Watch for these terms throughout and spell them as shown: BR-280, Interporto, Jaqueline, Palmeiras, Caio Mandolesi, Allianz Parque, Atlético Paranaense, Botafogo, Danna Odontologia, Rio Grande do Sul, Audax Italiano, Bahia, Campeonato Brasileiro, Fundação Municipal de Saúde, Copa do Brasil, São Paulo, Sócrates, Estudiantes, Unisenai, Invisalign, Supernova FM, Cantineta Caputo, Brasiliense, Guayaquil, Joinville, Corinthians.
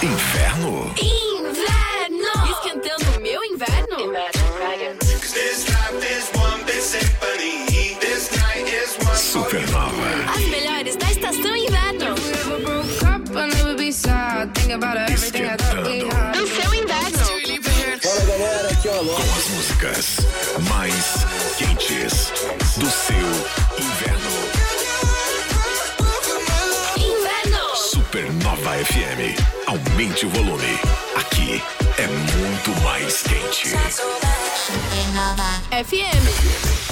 Inverno. Inverno. Esquentando o meu inverno. Supernova. As melhores da estação inverno. Esquentando o seu inverno. Fala galera, aqui é o Alô. Com as músicas mais quentes do seu inverno. Supernova FM. Aumente o volume. Aqui é muito mais quente. Supernova FM.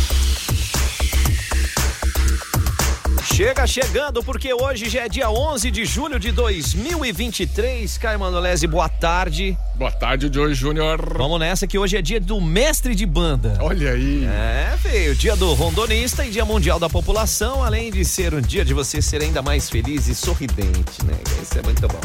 Chega chegando, porque hoje já é dia 11 de julho de 2023. Caio Mandolesi, boa tarde. Boa tarde, Joey Júnior. Vamos nessa, que hoje é dia do mestre de banda. Olha aí. É, veio dia do rondonista e dia mundial da população, além de ser um dia de você ser ainda mais feliz e sorridente, né? Isso é muito bom.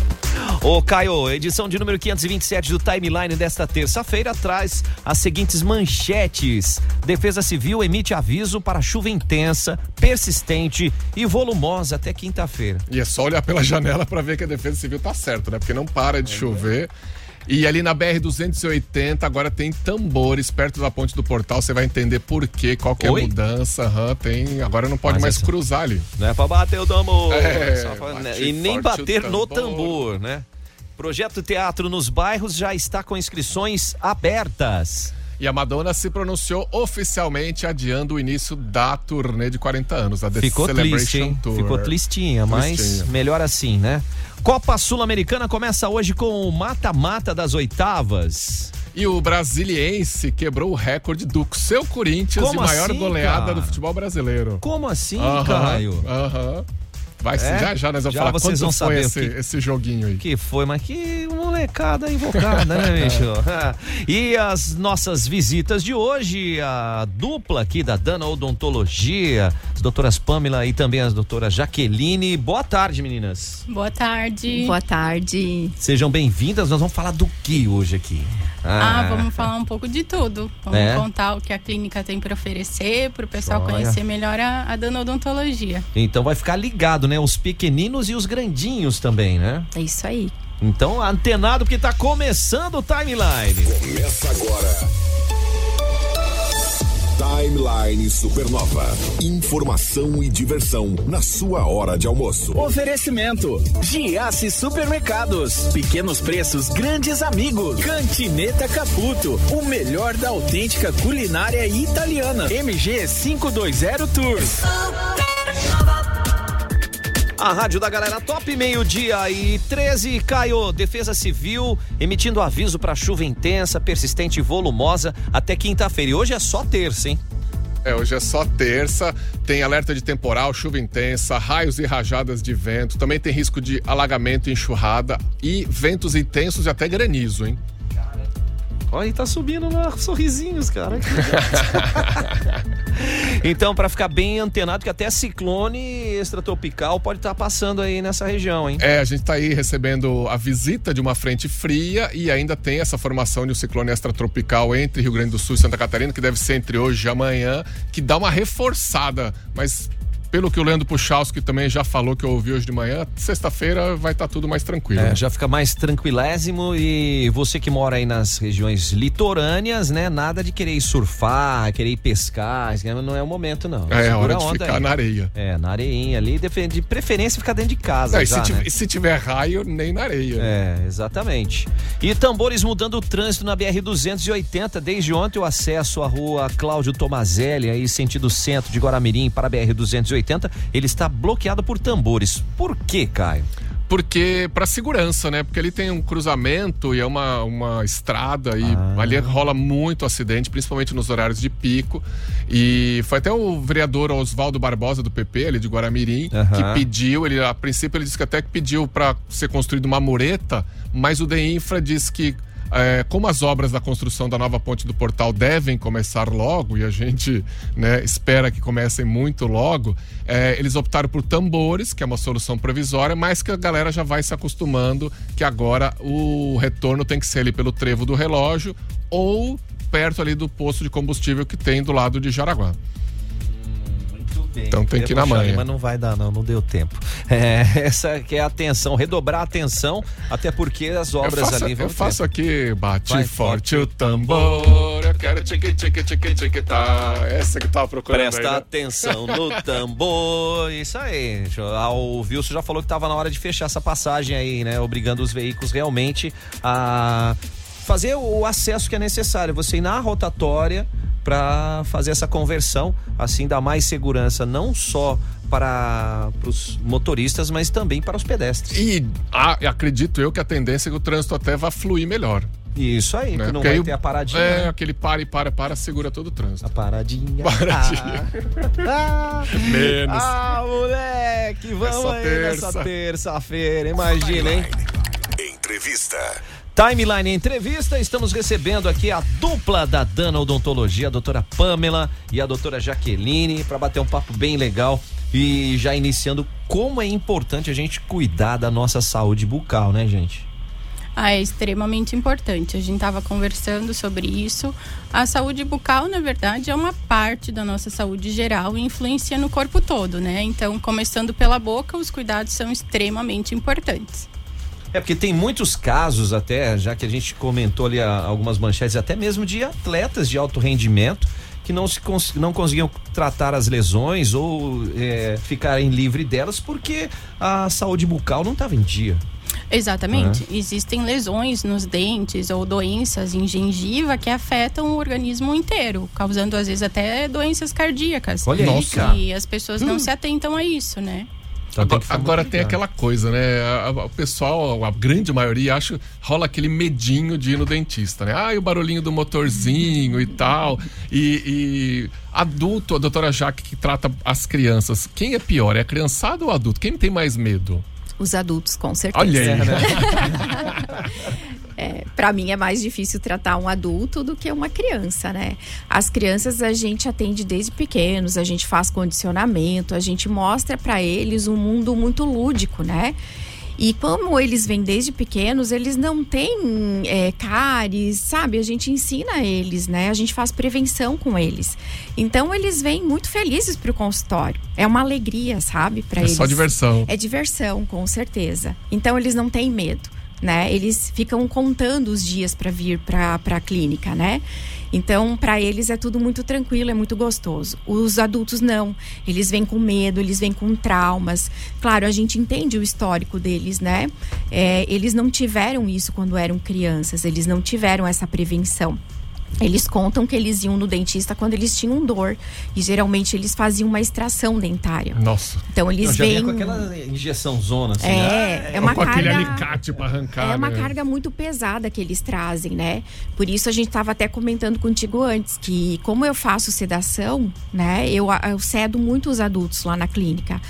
Ô, Caio, edição de número 527 do Timeline desta terça-feira traz as seguintes manchetes. Defesa Civil emite aviso para chuva intensa, persistente e volumosa até quinta-feira. E é só olhar pela janela para ver que a Defesa Civil tá certa, né? Porque não para de chover. E ali na BR-280 agora tem tambores perto da ponte do portal. Você vai entender por quê, qual que é a mudança. Tem, agora não pode mais cruzar ali. Não é pra bater o tambor. E nem bater no tambor, né? Projeto Teatro nos Bairros já está com inscrições abertas. E a Madonna se pronunciou oficialmente adiando o início da turnê de 40 anos, a The Celebration Tour. Ficou tristinha, mas melhor assim, né? Copa Sul-Americana começa hoje com o mata-mata das oitavas. E o Brasiliense quebrou o recorde do seu Corinthians de maior goleada do futebol brasileiro. Como assim, Caio? Vai ser, já nós vamos falar vocês quanto vão foi saber esse joguinho aí. Que foi, mas que molecada invocada, né, bicho? E as nossas visitas de hoje, a dupla aqui da Danna Odontologia, as doutoras Pâmela e também as doutoras Jaqueline. Boa tarde, meninas. Boa tarde. Boa tarde. Sejam bem-vindas. Nós vamos falar do que hoje aqui? Vamos falar um pouco de tudo. Vamos contar o que a clínica tem para oferecer, para o pessoal conhecer melhor a Danna Odontologia. Então vai ficar ligado, né? Os pequeninos e os grandinhos também, né? É isso aí. Então, antenado, porque tá começando o Timeline. Começa agora. Timeline Supernova. Informação e diversão na sua hora de almoço. Oferecimento: Giasse Supermercados. Pequenos preços, grandes amigos. Cantineta Caputo. O melhor da autêntica culinária italiana. MG 520 Tour. A Rádio da Galera Top, 12:13, Caio. Defesa Civil emitindo aviso para chuva intensa, persistente e volumosa até quinta-feira. E hoje é só terça, hein? Hoje é só terça, tem alerta de temporal, chuva intensa, raios e rajadas de vento, também tem risco de alagamento e enxurrada e ventos intensos e até granizo, hein? Olha, tá subindo lá, sorrisinhos, cara. Então, pra ficar bem antenado, que até ciclone extratropical pode estar passando aí nessa região, hein? A gente tá aí recebendo a visita de uma frente fria e ainda tem essa formação de um ciclone extratropical entre Rio Grande do Sul e Santa Catarina, que deve ser entre hoje e amanhã, que dá uma reforçada, mas... Pelo que o Leandro Puchalski também já falou, que eu ouvi hoje de manhã, sexta-feira vai estar tudo mais tranquilo. Já fica mais tranquilésimo. E você que mora aí nas regiões litorâneas, né? Nada de querer ir surfar, querer ir pescar, não é o momento, não. É hora de ficar na areia. Na areinha ali, de preferência ficar dentro de casa. Se tiver raio, nem na areia. Né? Exatamente. E tambores mudando o trânsito na BR-280. Desde ontem o acesso à rua Cláudio Tomazelli, aí sentido centro de Guaramirim para a BR-280, ele está bloqueado por tambores. Por quê, Caio? Porque, para segurança, né? Porque ele tem um cruzamento e é uma estrada e ali rola muito acidente, principalmente nos horários de pico. E foi até o vereador Oswaldo Barbosa, do PP, ali de Guaramirim, que pediu, ele a princípio ele disse que até que pediu para ser construída uma mureta, mas o DEINFRA diz que como as obras da construção da nova ponte do portal devem começar logo, e a gente espera que comecem muito logo, eles optaram por tambores, que é uma solução provisória, mas que a galera já vai se acostumando, que agora o retorno tem que ser ali pelo trevo do relógio ou perto ali do posto de combustível que tem do lado de Jaraguá. Muito bem. Então tem que ir na manhã. Mas não vai dar não deu tempo. Essa que é a atenção, redobrar a atenção, até porque as obras ali vão. Eu faço aqui, bate forte o tambor, eu quero tchique, tchique, tchique, tchique, tá. Essa que eu tava procurando. Presta aí, né? Atenção no tambor, isso aí. O Wilson já falou que tava na hora de fechar essa passagem aí, né? Obrigando os veículos realmente a fazer o acesso que é necessário. Você ir na rotatória para fazer essa conversão, assim dá mais segurança não só para os motoristas, mas também para os pedestres. E acredito eu que a tendência é que o trânsito até vá fluir melhor. Isso aí, né? Que não porque vai ter a paradinha. É, aquele para, segura todo o trânsito. A paradinha. Menos. Ah, moleque, vamos aí nessa terça-feira, imagina, hein? Entrevista. Timeline Entrevista, estamos recebendo aqui a dupla da Danna Odontologia, a doutora Pâmela e a doutora Jaqueline, para bater um papo bem legal e já iniciando como é importante a gente cuidar da nossa saúde bucal, né, gente? Ah, é extremamente importante. A gente estava conversando sobre isso. A saúde bucal, na verdade, é uma parte da nossa saúde geral e influencia no corpo todo, né? Então, começando pela boca, os cuidados são extremamente importantes. É, porque tem muitos casos até, já que a gente comentou ali algumas manchetes, até mesmo de atletas de alto rendimento que não conseguiam tratar as lesões ou ficarem livre delas porque a saúde bucal não estava em dia. Exatamente. É. Existem lesões nos dentes ou doenças em gengiva que afetam o organismo inteiro, causando às vezes até doenças cardíacas. Olha isso. E as pessoas não se atentam a isso, né? Agora tem aquela coisa, né? O pessoal, a grande maioria, acho, rola aquele medinho de ir no dentista, né? Ah, e o barulhinho do motorzinho e tal. E adulto, a doutora Jaque que trata as crianças, quem é pior? É a criançada ou o adulto? Quem tem mais medo? Os adultos, com certeza. Olha aí, né? Pra mim é mais difícil tratar um adulto do que uma criança, né? As crianças a gente atende desde pequenos, a gente faz condicionamento, a gente mostra pra eles um mundo muito lúdico, né? E como eles vêm desde pequenos, eles não têm cáries, sabe? A gente ensina eles, né? A gente faz prevenção com eles. Então, eles vêm muito felizes pro consultório. É uma alegria, sabe? Pra eles. É só diversão. É diversão, com certeza. Então, eles não têm medo, né? Eles ficam contando os dias para vir para a clínica, né? Então, para eles é tudo muito tranquilo, é muito gostoso. Os adultos não, eles vêm com medo, eles vêm com traumas. Claro, a gente entende o histórico deles, né? Eles não tiveram isso quando eram crianças, eles não tiveram essa prevenção. Eles contam que eles iam no dentista quando eles tinham dor. E geralmente eles faziam uma extração dentária. Nossa. Então eles vêm com aquela injeção zona, assim. É uma carga. Com aquele alicate pra arrancar. É uma carga muito pesada que eles trazem, né? Por isso a gente estava até comentando contigo antes que, como eu faço sedação, né? Eu cedo muito os adultos lá na clínica.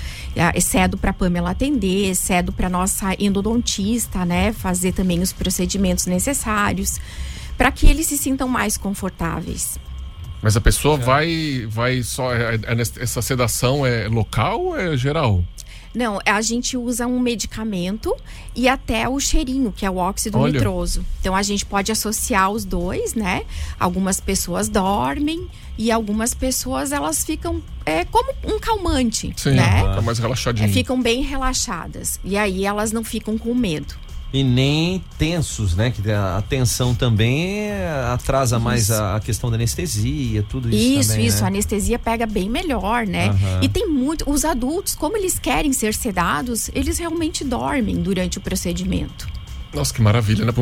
Cedo pra Pâmela atender, cedo pra nossa endodontista, né? Fazer também os procedimentos necessários, para que eles se sintam mais confortáveis. Mas a pessoa vai só... Essa sedação é local ou é geral? Não, a gente usa um medicamento e até o cheirinho, que é o óxido nitroso. Então, a gente pode associar os dois, né? Algumas pessoas dormem e algumas pessoas, elas ficam como um calmante, sim, né? Fica mais relaxadinho. Ficam bem relaxadas. E aí, elas não ficam com medo. E nem tensos, né? Que a tensão também atrasa mais a questão da anestesia, tudo isso. Isso, né? A anestesia pega bem melhor, né? Uhum. E tem muito. Os adultos, como eles querem ser sedados, eles realmente dormem durante o procedimento. Nossa, que maravilha, né?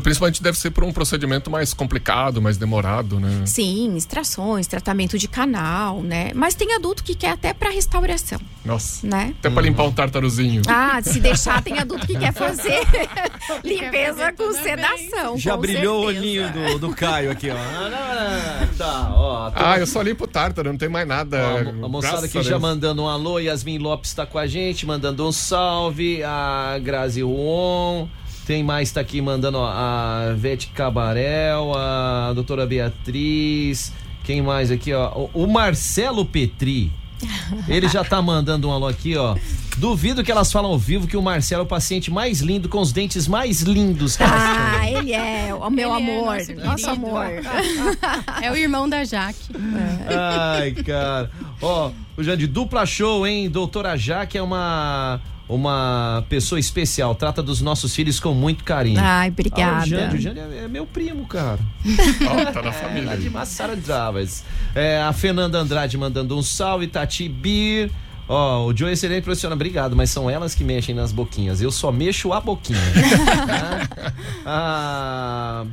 Principalmente deve ser por um procedimento mais complicado, mais demorado, né? Sim, extrações, tratamento de canal, né? Mas tem adulto que quer até pra restauração. Nossa, né? Até pra limpar um tartaruzinho. Ah, se deixar, tem adulto que quer fazer limpeza com sedação. Já com brilhou certeza. O olhinho do Caio aqui, ó. Tá, ó. Eu só limpo o tártaro, não tem mais nada. A moçada aqui já mandando um alô, Yasmin Lopes tá com a gente, mandando um salve, a Grazi Won. Tem mais, tá aqui mandando, ó, a Vete Cabarel, a doutora Beatriz, quem mais aqui, ó? O Marcelo Petri, ele já tá mandando um alô aqui, ó. Duvido que elas falam ao vivo que o Marcelo é o paciente mais lindo, com os dentes mais lindos. Ele é o meu amor, nosso amor. É o irmão da Jaque. Ai, cara. Ó, o Jandir, dupla show, hein? Doutora Jaque é uma pessoa especial, trata dos nossos filhos com muito carinho. Ai, obrigada. Ah, o Jandir é meu primo, cara. Oh, tá na família. Lá de Massara Travas. É, a Fernanda Andrade mandando um salve, Tati Bir. Ó, o Joe é excelente profissional, obrigado, mas são elas que mexem nas boquinhas, eu só mexo a boquinha. Tá?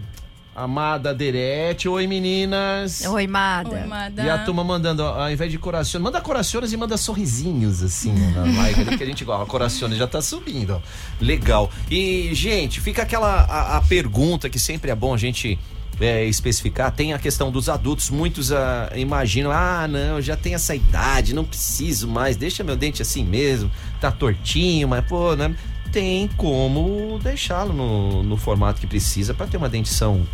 Amada Derete, oi meninas. Oi, Mada. E a turma mandando, ó, ao invés de coração, manda corações e manda sorrisinhos, assim, na live ali, que a gente gosta. Corações já tá subindo, ó. Legal. E, gente, fica aquela a pergunta que sempre é bom a gente especificar. Tem a questão dos adultos, muitos imaginam, não, eu já tenho essa idade, não preciso mais, deixa meu dente assim mesmo, tá tortinho, mas pô, né? Tem como deixá-lo no formato que precisa para ter uma dentição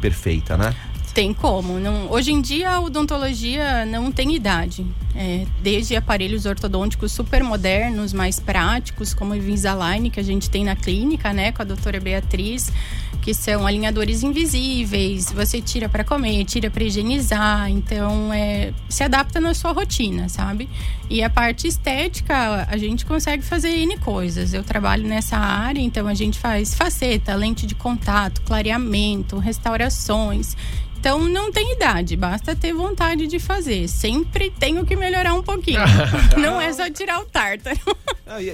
perfeita, né? Tem como. Não, hoje em dia a odontologia não tem idade. É, desde aparelhos ortodônticos super modernos, mais práticos, como o Invisalign, que a gente tem na clínica, né, com a doutora Beatriz, que são alinhadores invisíveis, você tira para comer, tira para higienizar, então se adapta na sua rotina, sabe? E a parte estética, a gente consegue fazer N coisas. Eu trabalho nessa área, então a gente faz faceta, lente de contato, clareamento, restaurações. Então não tem idade, basta ter vontade de fazer. Sempre tenho que melhorar um pouquinho. Não é só tirar o tártaro.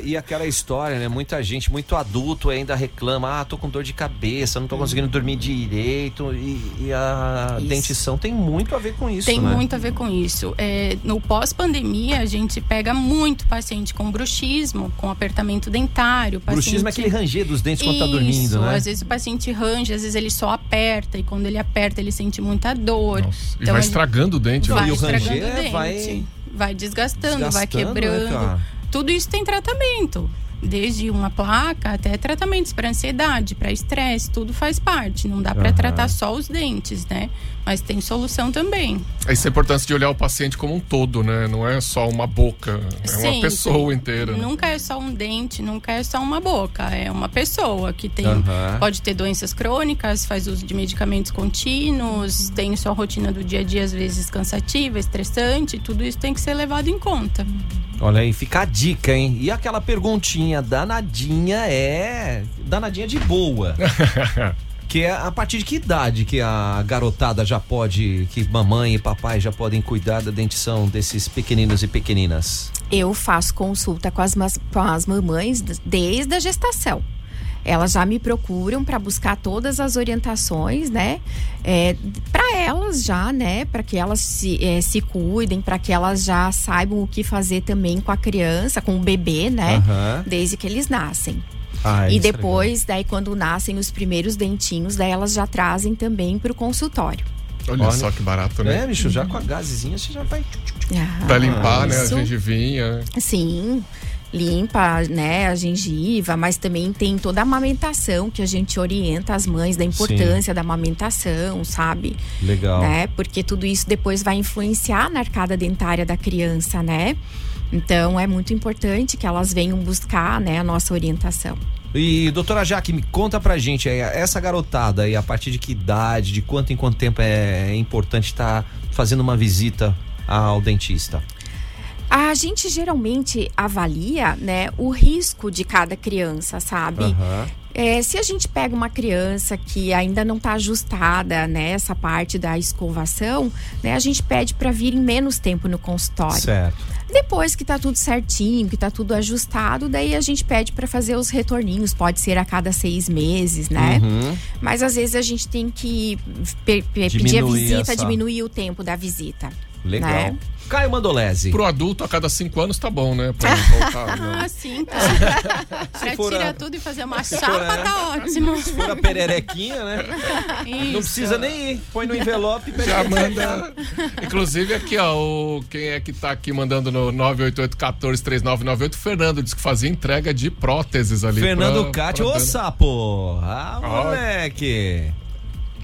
E aquela história, né? Muita gente, muito adulto ainda reclama, tô com dor de cabeça, não tô conseguindo dormir direito. E a isso. Dentição tem muito a ver com isso, Tem muito a ver com isso. No pós-pandemia, a gente pega muito paciente com bruxismo, com apertamento dentário. Bruxismo é aquele ranger dos dentes quando tá dormindo, né? Às vezes o paciente range, às vezes ele só aperta, e quando ele aperta, ele sente muita dor. Nossa, então, e vai estragando o dente. Vai estragando o dente, vai desgastando, vai quebrando. Tudo isso tem tratamento. Desde uma placa até tratamentos para ansiedade, para estresse, tudo faz parte. Não dá para tratar só os dentes, né? Mas tem solução também. Essa é a importância de olhar o paciente como um todo, né? Não é só uma boca, é uma pessoa inteira. Nunca é só um dente, nunca é só uma boca. É uma pessoa que tem, pode ter doenças crônicas, faz uso de medicamentos contínuos, tem sua rotina do dia a dia, às vezes cansativa, estressante. Tudo isso tem que ser levado em conta. Olha aí, fica a dica, hein? E aquela perguntinha danadinha danadinha de boa. Que é a partir de que idade que a garotada já pode, que mamãe e papai já podem cuidar da dentição desses pequeninos e pequeninas? Eu faço consulta com as mamães desde a gestação. Elas já me procuram para buscar todas as orientações, né? Para elas já, né? Para que elas se cuidem, para que elas já saibam o que fazer também com a criança, com o bebê, né? Uhum. Desde que eles nascem. E depois, daí quando nascem os primeiros dentinhos, daí elas já trazem também para o consultório. Olha só que barato, né? Bicho, já com a gazezinha você já vai... Para limpar, né? Isso. A gengivinha. Sim. Limpa, né, a gengiva, mas também tem toda a amamentação que a gente orienta as mães da importância. Sim. Da amamentação, sabe? Legal. Né? Porque tudo isso depois vai influenciar na arcada dentária da criança, né? Então é muito importante que elas venham buscar, né, a nossa orientação. E doutora Jaque, me conta pra gente aí, essa garotada aí, a partir de que idade, de quanto em quanto tempo é importante estar fazendo uma visita ao dentista? A gente geralmente avalia, né, o risco de cada criança, sabe? Uhum. Se a gente pega uma criança que ainda não está ajustada, né, essa parte da escovação, né, a gente pede para vir em menos tempo no consultório. Certo. Depois que tá tudo certinho, que tá tudo ajustado, daí a gente pede para fazer os retorninhos, pode ser a cada 6 meses, né? Uhum. Mas às vezes a gente tem que pedir a visita, diminuir o tempo da visita. Legal. Né? Caio Mandolesi. Pro adulto, a cada 5 anos tá bom, né? Pra voltar, né? Sim, tá. Pra tirar tudo e fazer uma chapa, tá ótimo. Se for a pererequinha, né? Isso. Não precisa nem ir. Põe no envelope. Já manda. Inclusive aqui, ó, quem é que tá aqui mandando no 988-14-3998, o Fernando disse que fazia entrega de próteses ali. Fernando Cátia, ô sapo! Moleque!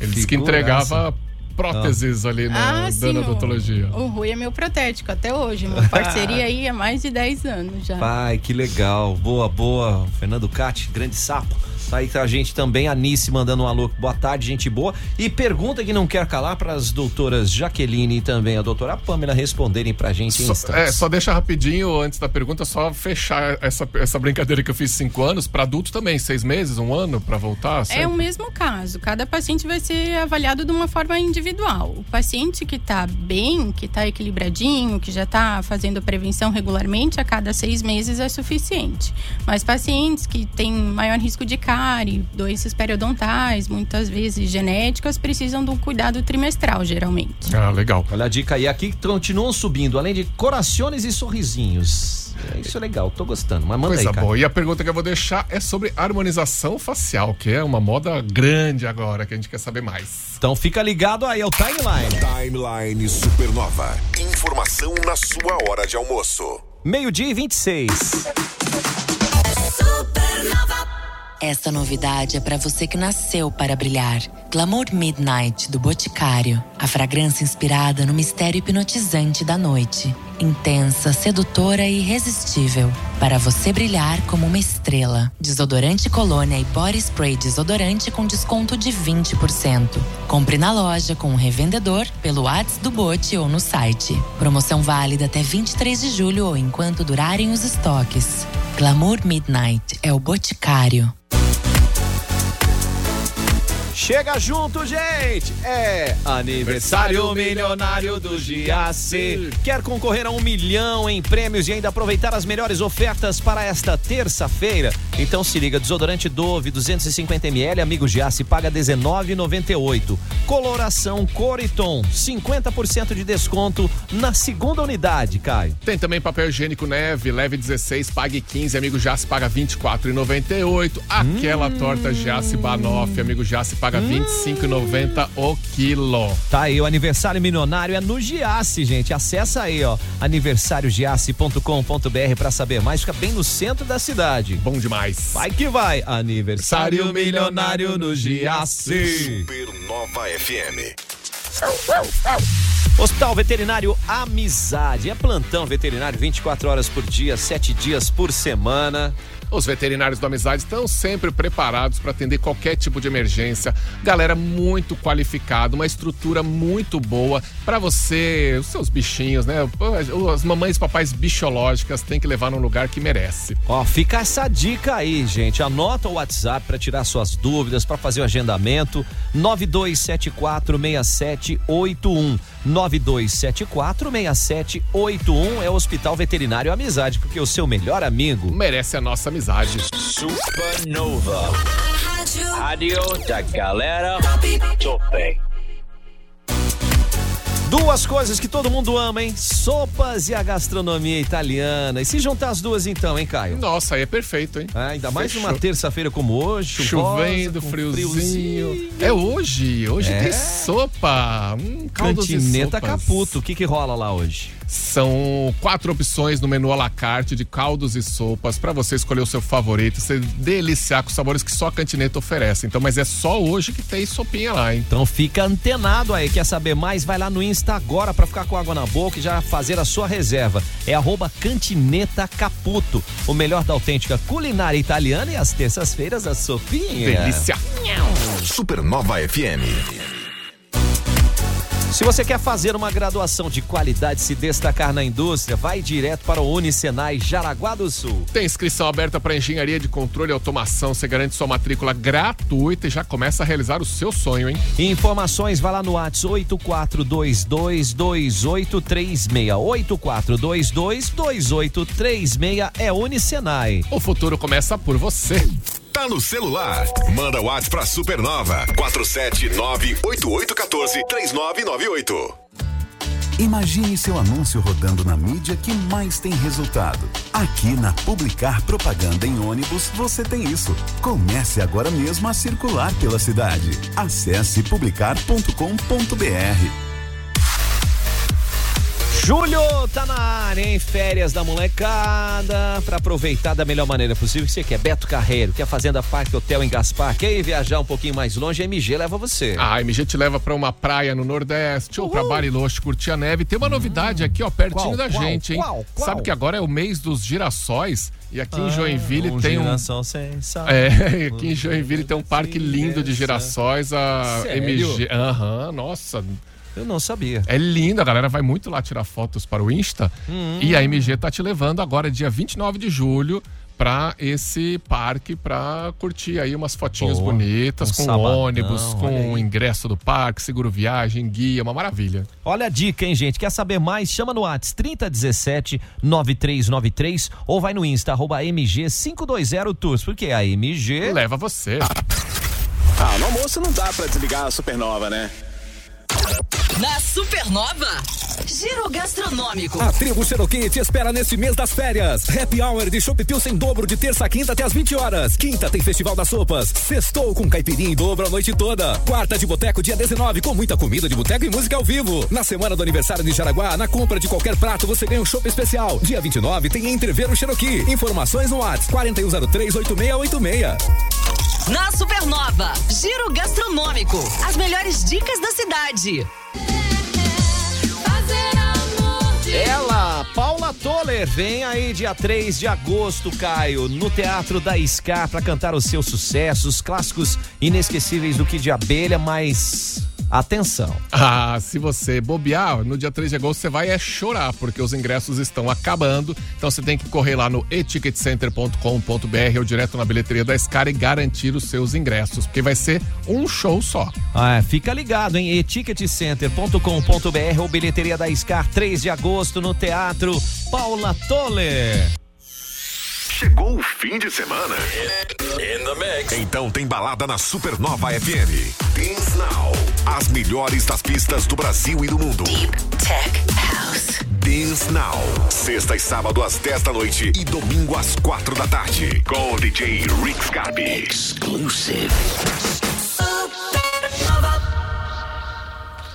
Ele disse que entregava próteses ali na Danna Odontologia. O Rui é meu protético até hoje, uma parceria aí há mais de 10 anos já. Pai, que legal, boa, boa. Fernando Cati, grande sapo. Tá aí com a gente também, a Nice mandando um alô, boa tarde, gente boa. E pergunta que não quer calar para as doutoras Jaqueline e também a doutora Pâmela responderem pra gente em instantes. Só deixa rapidinho, antes da pergunta, só fechar essa brincadeira que eu fiz 5 anos, para adulto também, 6 meses, 1 ano para voltar? Certo? É o mesmo caso, cada paciente vai ser avaliado de uma forma individual. O paciente que tá bem, que tá equilibradinho, que já tá fazendo a prevenção regularmente, a cada 6 meses é suficiente. Mas pacientes que têm maior risco de cárie, doenças periodontais, muitas vezes genéticas, precisam de um cuidado trimestral, geralmente. Ah, legal. Olha a dica aí, aqui continuam subindo, além de corações e sorrisinhos. Isso é legal, tô gostando, mas manda coisa aí, cara. Boa. E a pergunta que eu vou deixar é sobre harmonização facial, que é uma moda grande agora, que a gente quer saber mais. Então fica ligado aí, é o Timeline. Timeline Supernova. Informação na sua hora de almoço. 12:26. Supernova. Essa novidade é para você que nasceu para brilhar. Glamour Midnight, do Boticário. A fragrância inspirada no mistério hipnotizante da noite. Intensa, sedutora e irresistível. Para você brilhar como uma estrela. Desodorante colônia e body spray desodorante com desconto de 20%. Compre na loja com o revendedor, pelo WhatsApp do Bote ou no site. Promoção válida até 23 de julho ou enquanto durarem os estoques. Glamour Midnight é o Boticário. Chega junto, gente! É aniversário milionário do Giace. Quer concorrer a 1 milhão em prêmios e ainda aproveitar as melhores ofertas para esta terça-feira? Então se liga, desodorante Dove 250ml, amigo Giace, paga R$19,98. Coloração cor e tom, 50% de desconto na segunda unidade, Caio. Tem também papel higiênico Neve, leve 16, pague 15, amigo Giace, paga R$24,98. Aquela torta Giace Banoff, amigo Giace, paga R$25,90 o quilo. Tá aí, o aniversário milionário é no Giace, gente. Acessa aí, ó, aniversariogiace.com.br pra saber mais. Fica bem no centro da cidade. Bom demais. Vai que vai. Aniversário milionário no Giace. Supernova FM. Hospital Veterinário Amizade. É plantão veterinário 24 horas por dia, 7 dias por semana. Os veterinários do Amizade estão sempre preparados para atender qualquer tipo de emergência. Galera muito qualificada, uma estrutura muito boa para você, os seus bichinhos, né? As mamães e papais bichológicas têm que levar num lugar que merece. Ó, fica essa dica aí, gente. Anota o WhatsApp para tirar suas dúvidas, para fazer o agendamento. 92746781. 92746781 é o Hospital Veterinário Amizade, porque o seu melhor amigo merece a nossa amizade. Supernova, rádio da galera top. 2 coisas que todo mundo ama, hein? Sopas e a gastronomia italiana. E se juntar as duas então, hein, Caio? Nossa, aí é perfeito, hein? Ah, ainda mais numa terça-feira como hoje, chuvosa, chovendo, friozinho. É hoje tem sopa. Cantineta Caputo, o que rola lá hoje? São 4 opções no menu à la carte de caldos e sopas para você escolher o seu favorito, você deliciar com os sabores que só a Cantineta oferece. Então, mas é só hoje que tem sopinha lá, hein? Então fica antenado aí, quer saber mais? Vai lá no Insta agora para ficar com água na boca e já fazer a sua reserva. É @CantinetaCaputo, o melhor da autêntica culinária italiana e às terças-feiras a sopinha. Delícia! Supernova FM. Se você quer fazer uma graduação de qualidade e se destacar na indústria, vai direto para o Unisenai Jaraguá do Sul. Tem inscrição aberta para Engenharia de Controle e Automação. Você garante sua matrícula gratuita e já começa a realizar o seu sonho, hein? Informações, vai lá no WhatsApp 84222836. 84222836 é Unisenai. O futuro começa por você. Tá no celular? Manda o WhatsApp pra Supernova 47988143998. Imagine seu anúncio rodando na mídia que mais tem resultado. Aqui na Publicar Propaganda em Ônibus você tem isso. Comece agora mesmo a circular pela cidade. Acesse publicar.com.br. Julho tá na área, hein? Férias da molecada, pra aproveitar da melhor maneira possível. Que você quer? Beto Carreiro, quer Fazenda Parque Hotel em Gaspar, quer ir viajar um pouquinho mais longe, a MG leva você. Ah, a MG te leva pra uma praia no Nordeste, ou pra Bariloche, curtir a neve. Tem uma novidade aqui, ó, pertinho da gente, hein? Qual? Sabe que agora é o mês dos girassóis? E aqui em Joinville tem um... aqui em Joinville tem um parque lindo de girassóis, a MG... nossa... Eu não sabia. É lindo, a galera vai muito lá tirar fotos para o Insta. E a MG tá te levando agora, dia 29 de julho, para esse parque, para curtir aí umas fotinhas bonitas, com sabadão, ônibus, com o ingresso do parque, seguro viagem, guia, uma maravilha. Olha a dica, hein, gente? Quer saber mais? Chama no WhatsApp 3017-9393 ou vai no Insta, @MG520Tours, porque a MG... leva você. No almoço não dá para desligar a Supernova, né? Na Supernova, giro gastronômico. A Tribo Cherokee te espera neste mês das férias. Happy Hour de Chopp Pilsen em dobro de terça a quinta até às 20 horas. Quinta tem Festival das Sopas. Sextou com caipirinha em dobro a noite toda. Quarta de boteco dia 19 com muita comida de boteco e música ao vivo. Na semana do aniversário de Jaraguá, na compra de qualquer prato você ganha um chopp especial. Dia 29 tem Entrever o Cherokee. Informações no WhatsApp 4103-8686. Na Supernova, giro gastronômico, as melhores dicas da cidade. Ela, Paula Toller, vem aí dia 3 de agosto, Caio, no Teatro da SCAR para cantar os seus sucessos, clássicos inesquecíveis do Kid de Abelha, mas... atenção. Ah, se você bobear, no dia 3 de agosto você vai chorar, porque os ingressos estão acabando. Então você tem que correr lá no eticketcenter.com.br ou direto na bilheteria da SCAR e garantir os seus ingressos, porque vai ser um show só. Ah, fica ligado, hein? eticketcenter.com.br ou bilheteria da SCAR, 3 de agosto no Teatro Paula Toller. Chegou o fim de semana. In the mix. Então tem balada na Supernova FM. Dance Now. As melhores das pistas do Brasil e do mundo. Deep Tech House. Dance Now. Sexta e sábado às 10 da noite e domingo às 4 da tarde. Com o DJ Rick Scarpe. Exclusive. Supernova.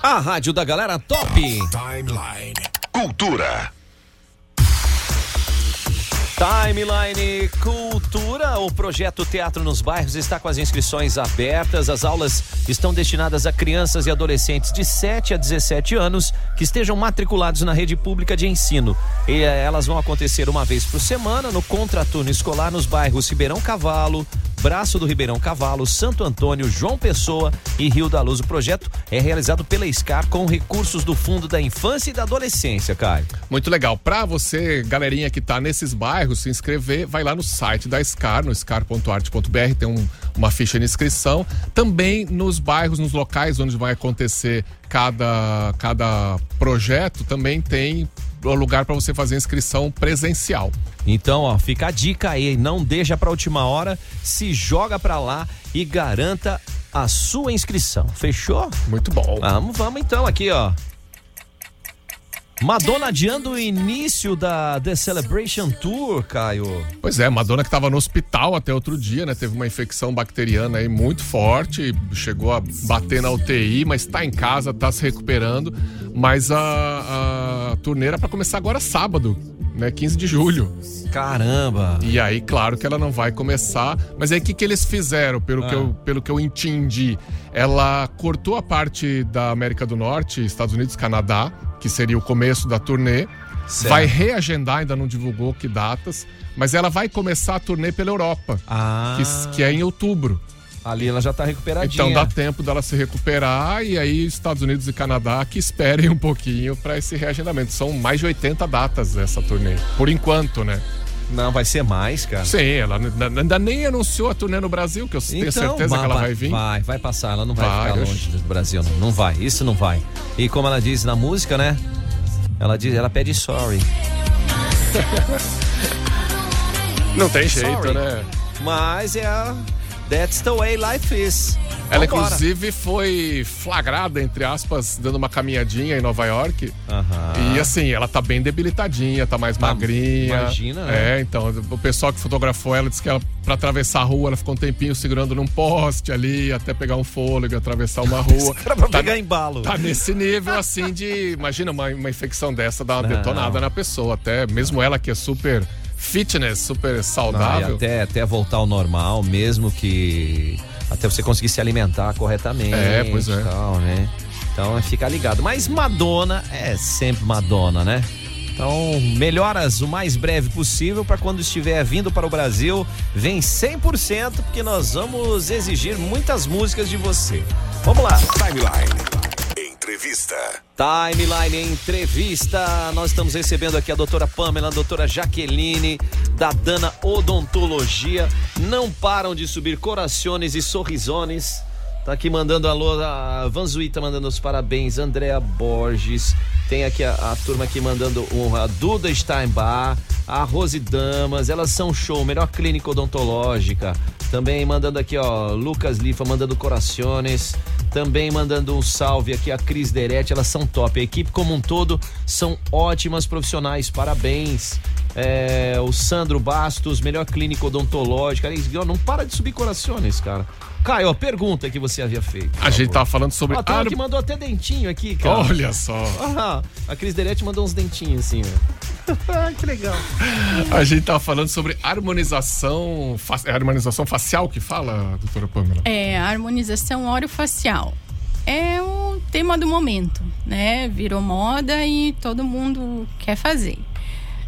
A rádio da galera top. Timeline. Cultura. Timeline Cultura, o projeto Teatro nos Bairros está com as inscrições abertas. As aulas estão destinadas a crianças e adolescentes de 7 a 17 anos que estejam matriculados na rede pública de ensino. E elas vão acontecer uma vez por semana no contraturno escolar nos bairros Ribeirão Cavalo, Braço do Ribeirão Cavalo, Santo Antônio, João Pessoa e Rio da Luz. O projeto é realizado pela SCAR com recursos do Fundo da Infância e da Adolescência, Caio. Muito legal. Para você, galerinha que tá nesses bairros, se inscrever, vai lá no site da SCAR, no scar.arte.br, tem uma ficha de inscrição. Também nos bairros, nos locais onde vai acontecer cada projeto, também tem lugar para você fazer inscrição presencial. Então, ó, fica a dica aí, não deixa pra última hora, se joga pra lá e garanta a sua inscrição. Fechou? Muito bom. Vamos então aqui, ó. Madonna adiando o início da The Celebration Tour, Caio. Pois é, Madonna que estava no hospital até outro dia, né? Teve uma infecção bacteriana aí muito forte, chegou a bater na UTI, mas tá em casa, tá se recuperando. Mas a turnê era pra começar agora sábado, né? 15 de julho. Caramba! E aí, claro que ela não vai começar, mas aí o que eles fizeram, pelo que eu entendi? Ela cortou a parte da América do Norte, Estados Unidos, Canadá, que seria o começo da turnê. Certo. Vai reagendar, ainda não divulgou que datas, mas ela vai começar a turnê pela Europa, que é em outubro. Ali ela já tá recuperadinha. Então dá tempo dela se recuperar e aí Estados Unidos e Canadá que esperem um pouquinho para esse reagendamento. São mais de 80 datas essa turnê, por enquanto, né? Não, vai ser mais, cara. Sim, ela ainda nem anunciou a turnê no Brasil, que eu tenho certeza que ela vai vir. Vai passar, ela não vai ficar longe do Brasil, não vai, isso não vai. E como ela diz na música, né? Ela pede sorry. Não tem jeito, sorry, né? Mas é a That's the way life is. Ela, vambora, inclusive, foi flagrada, entre aspas, dando uma caminhadinha em Nova York. E assim, ela tá bem debilitadinha, tá mais magrinha. Imagina, né? É, então, o pessoal que fotografou ela disse que ela, pra atravessar a rua, ela ficou um tempinho segurando num poste ali, até pegar um fôlego, atravessar uma rua. Pra pegar embalo. Tá nesse nível, assim, de... Imagina, uma infecção dessa dá uma detonada na pessoa, até. Mesmo ela que é super... fitness, super saudável. Não, até voltar ao normal, mesmo que... Até você conseguir se alimentar corretamente. É, pois é. Tal, né? Então, fica ligado. Mas Madonna é sempre Madonna, né? Então, melhoras o mais breve possível para quando estiver vindo para o Brasil, vem 100%, porque nós vamos exigir muitas músicas de você. Vamos lá. Timeline. Entrevista. Timeline Entrevista, nós estamos recebendo aqui a doutora Pâmela, a doutora Jaqueline, da Danna Odontologia. Não param de subir corações e sorrisones. Tá aqui mandando alô, a Vanzuita mandando os parabéns, Andréa Borges, tem aqui a turma aqui mandando honra, a Duda Steinbach, a Rose Damas, elas são show, melhor clínica odontológica. Também mandando aqui, ó, Lucas Lifa mandando corações. Também mandando um salve aqui a Cris Derete, elas são top. A equipe como um todo são ótimas profissionais, parabéns. É, o Sandro Bastos, melhor clínica odontológica. Não para de subir corações, cara. Caio, a pergunta que você havia feito. A gente tava falando sobre... tem uma que mandou até dentinho aqui, cara. Olha só. A Cris Derete mandou uns dentinhos assim, ó. Que legal. A gente tava falando sobre harmonização... harmonização facial que fala, doutora Pâmela? É, harmonização orofacial. É o tema do momento, né? Virou moda e todo mundo quer fazer.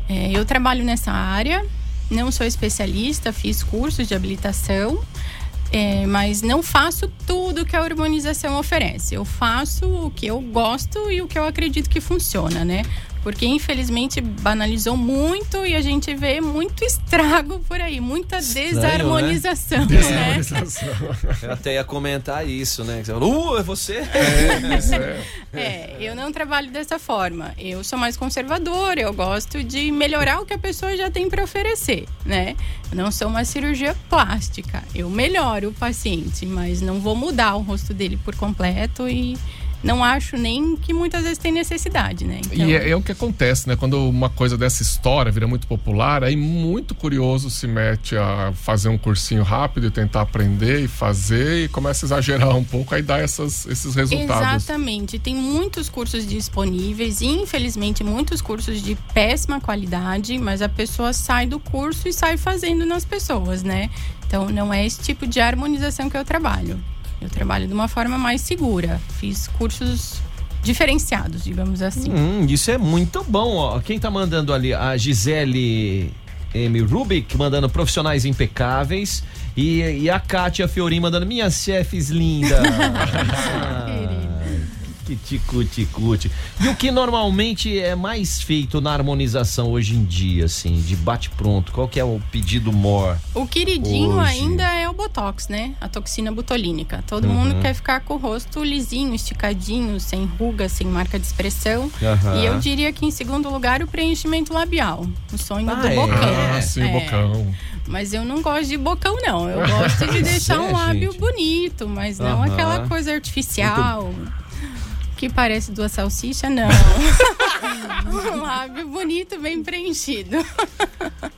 É, eu trabalho nessa área, não sou especialista, fiz cursos de habilitação, mas não faço tudo que a urbanização oferece. Eu faço o que eu gosto e o que eu acredito que funciona, né? Porque, infelizmente, banalizou muito e a gente vê muito estrago por aí, muita desarmonização, né? Desarmonização. Eu até ia comentar isso, né? Você fala, é você? É, isso é. É, eu não trabalho dessa forma. Eu sou mais conservadora, eu gosto de melhorar o que a pessoa já tem para oferecer, né? Eu não sou uma cirurgia plástica. Eu melhoro o paciente, mas não vou mudar o rosto dele por completo e... não acho nem que muitas vezes tem necessidade, né? Então... E é o que acontece, né? Quando uma coisa dessa história vira muito popular, aí muito curioso se mete a fazer um cursinho rápido e tentar aprender e fazer e começa a exagerar um pouco, aí dá esses resultados. Exatamente. Tem muitos cursos disponíveis e, infelizmente, muitos cursos de péssima qualidade, mas a pessoa sai do curso e sai fazendo nas pessoas, né? Então, não é esse tipo de harmonização que eu trabalho. Eu trabalho de uma forma mais segura. Fiz cursos diferenciados, digamos assim. Isso é muito bom, ó. Quem tá mandando ali? A Gisele M. Rubik, mandando profissionais impecáveis. E a Kátia Fiorim mandando minhas chefes lindas. Que ticuticute. E o que normalmente é mais feito na harmonização hoje em dia, assim, de bate-pronto? Qual que é o pedido maior? O queridinho hoje ainda é o Botox, né? A toxina botulínica. Todo mundo quer ficar com o rosto lisinho, esticadinho, sem ruga, sem marca de expressão. E eu diria que, em segundo lugar, o preenchimento labial. O sonho do bocão. Ah, sim, o bocão. Mas eu não gosto de bocão, não. Eu gosto de deixar um lábio bonito, mas não aquela coisa artificial... que parece duas salsichas, não. Um lábio bonito, bem preenchido.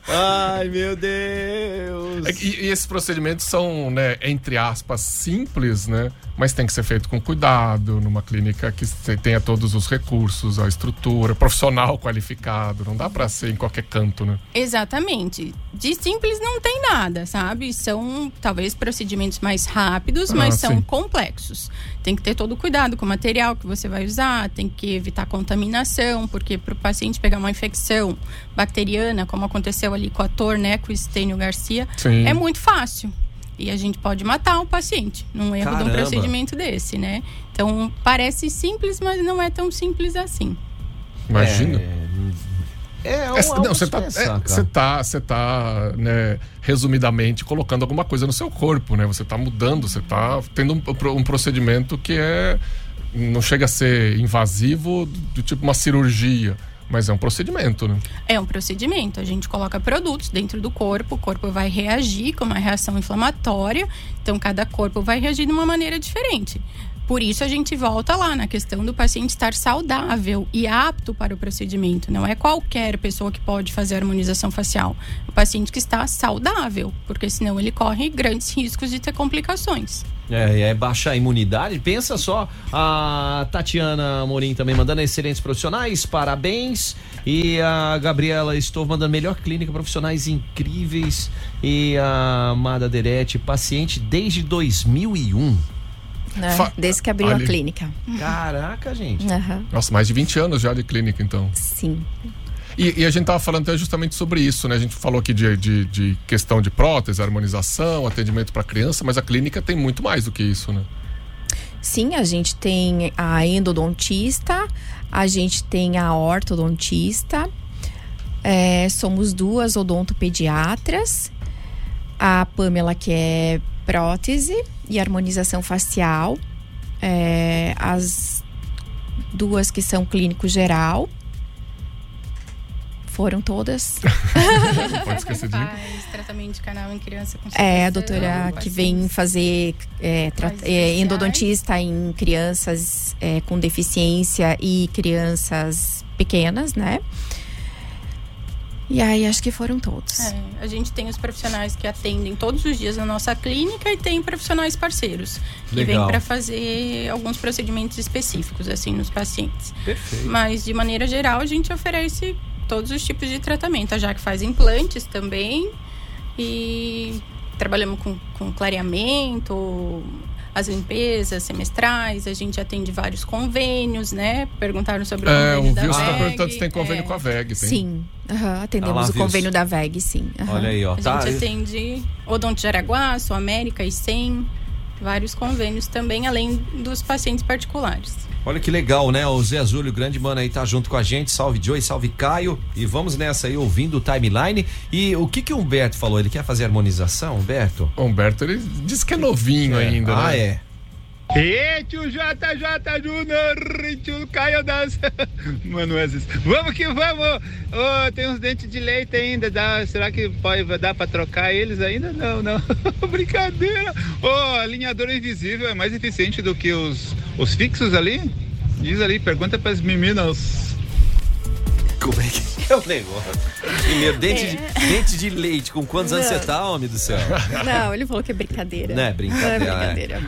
Ai, meu Deus. E esses procedimentos são, né, entre aspas, simples, né? Mas tem que ser feito com cuidado, numa clínica que tenha todos os recursos, a estrutura, profissional qualificado. Não dá pra ser em qualquer canto, né? Exatamente. De simples não tem nada, sabe? São, talvez, procedimentos mais rápidos, mas são complexos. Tem que ter todo o cuidado com o material que você vai usar, tem que evitar contaminação, porque para o paciente pegar uma infecção bacteriana, como aconteceu ali com o ator, né, com o Estênio Garcia, é muito fácil. E a gente pode matar o paciente num erro de um procedimento desse, né? Então, parece simples, mas não é tão simples assim. Imagina. Você tá, né, resumidamente colocando alguma coisa no seu corpo, né? Você tá mudando, você tá tendo um procedimento que não chega a ser invasivo, do tipo uma cirurgia, Mas é um procedimento, né? É um procedimento. A gente coloca produtos dentro do corpo, o corpo vai reagir com uma reação inflamatória, então cada corpo vai reagir de uma maneira diferente. Por isso a gente volta lá na questão do paciente estar saudável e apto para o procedimento. Não é qualquer pessoa que pode fazer harmonização facial. O paciente que está saudável, porque senão ele corre grandes riscos de ter complicações. É baixar a imunidade. Pensa só, a Tatiana Morim também mandando excelentes profissionais, parabéns. E a Gabriela Estou mandando melhor clínica, profissionais incríveis. E a Amada Derete, paciente desde 2001. Desde que abriu a clínica. Caraca, gente. Uhum. Nossa, mais de 20 anos já de clínica, então. Sim. E a gente estava falando até justamente sobre isso, né? A gente falou aqui de questão de prótese, harmonização, atendimento para criança, mas a clínica tem muito mais do que isso, né? Sim, a gente tem a endodontista, a gente tem a ortodontista, somos duas odontopediatras, a Pâmela, que é prótese e harmonização facial, as duas que são clínico geral. Foram todas. Não pode esquecer de mim. Faz tratamento de canal em criança com a doutora que vem fazer endodontista em crianças com deficiência e crianças pequenas, né? E aí, acho que foram todos. A gente tem os profissionais que atendem todos os dias na nossa clínica e tem profissionais parceiros que vêm para fazer alguns procedimentos específicos, assim, nos pacientes. Perfeito. Mas, de maneira geral, a gente oferece todos os tipos de tratamento. A Jaque faz implantes também e trabalhamos com clareamento, as limpezas semestrais, a gente atende vários convênios, né? Perguntaram sobre o convênio da VEG. Você está perguntando se tem convênio com a VEG, tem? Sim, atendemos o convênio da VEG, sim. Uhum. Olha aí, ó. A gente atende Odonto Jaraguá, Sul América e SEM, vários convênios também, além dos pacientes particulares. Olha que legal, né? O Zé Azulho, grande mano aí, tá junto com a gente. Salve, Joey, salve, Caio. E vamos nessa aí, ouvindo o timeline. E o que o Humberto falou? Ele quer fazer harmonização, Humberto? O Humberto, ele disse que é novinho ainda, né? Ah, é. E tio JJ Júnior, tio Caio das Manuenses. Vamos que vamos! Oh, tem uns dentes de leite ainda. Será que dá pra trocar eles ainda? Não. Brincadeira! Oh, alinhador invisível é mais eficiente do que os fixos ali? Diz ali, pergunta pras meninas. Como é que é o negócio? Primeiro, dente de leite, com quantos anos você tá, homem do céu? Não, ele falou que é brincadeira. Não é brincadeira. Não é brincadeira.